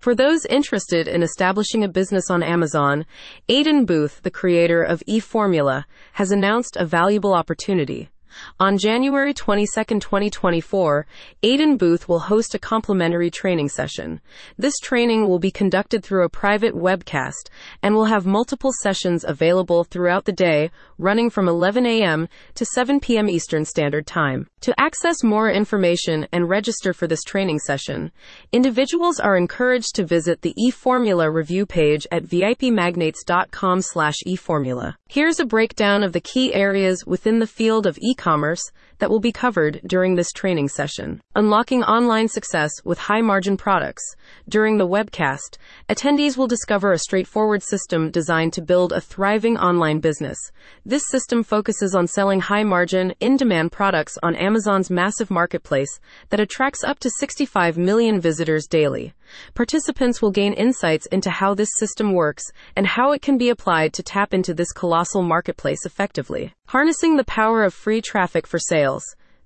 For those interested in establishing a business on Amazon, Aidan Booth, the creator of eFormula, has announced a valuable opportunity. On January 22, 2024, Aidan Booth will host a complimentary training session. This training will be conducted through a private webcast and will have multiple sessions available throughout the day, running from 11 a.m. to 7 p.m. Eastern Standard Time. To access more information and register for this training session, individuals are encouraged to visit the eFormula review page at vipmagnates.com/eFormula. Here's a breakdown of the key areas within the field of e-commerce that will be covered during this training session. Unlocking online success with high-margin products. During the webcast, attendees will discover a straightforward system designed to build a thriving online business. This system focuses on selling high-margin, in-demand products on Amazon's massive marketplace that attracts up to 65 million visitors daily. Participants will gain insights into how this system works and how it can be applied to tap into this colossal marketplace effectively. Harnessing the power of free traffic for sales.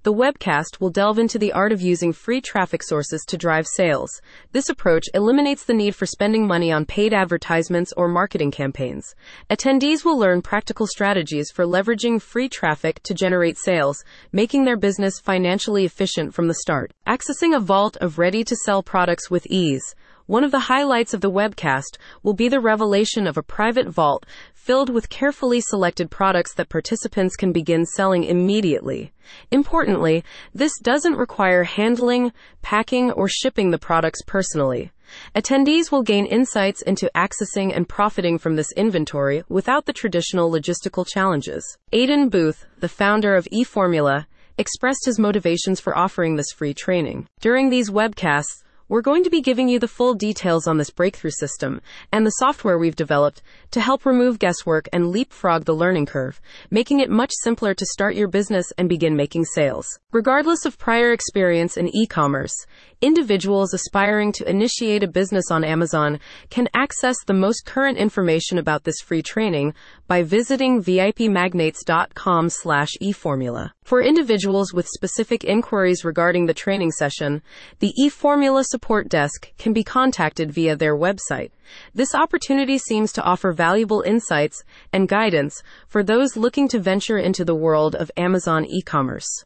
The webcast will delve into the art of using free traffic sources to drive sales. This approach eliminates the need for spending money on paid advertisements or marketing campaigns. Attendees will learn practical strategies for leveraging free traffic to generate sales, making their business financially efficient from the start. Accessing a vault of ready-to-sell products with ease. One of the highlights of the webcast will be the revelation of a private vault filled with carefully selected products that participants can begin selling immediately. Importantly, this doesn't require handling, packing, or shipping the products personally. Attendees will gain insights into accessing and profiting from this inventory without the traditional logistical challenges. Aidan Booth, the founder of eFormula, expressed his motivations for offering this free training. During these webcasts, we're going to be giving you the full details on this breakthrough system and the software we've developed to help remove guesswork and leapfrog the learning curve, making it much simpler to start your business and begin making sales. Regardless of prior experience in e-commerce, individuals aspiring to initiate a business on Amazon can access the most current information about this free training by visiting vipmagnates.com/eFormula. For individuals with specific inquiries regarding the training session, the eFormula support desk can be contacted via their website. This opportunity seems to offer valuable insights and guidance for those looking to venture into the world of Amazon e-commerce.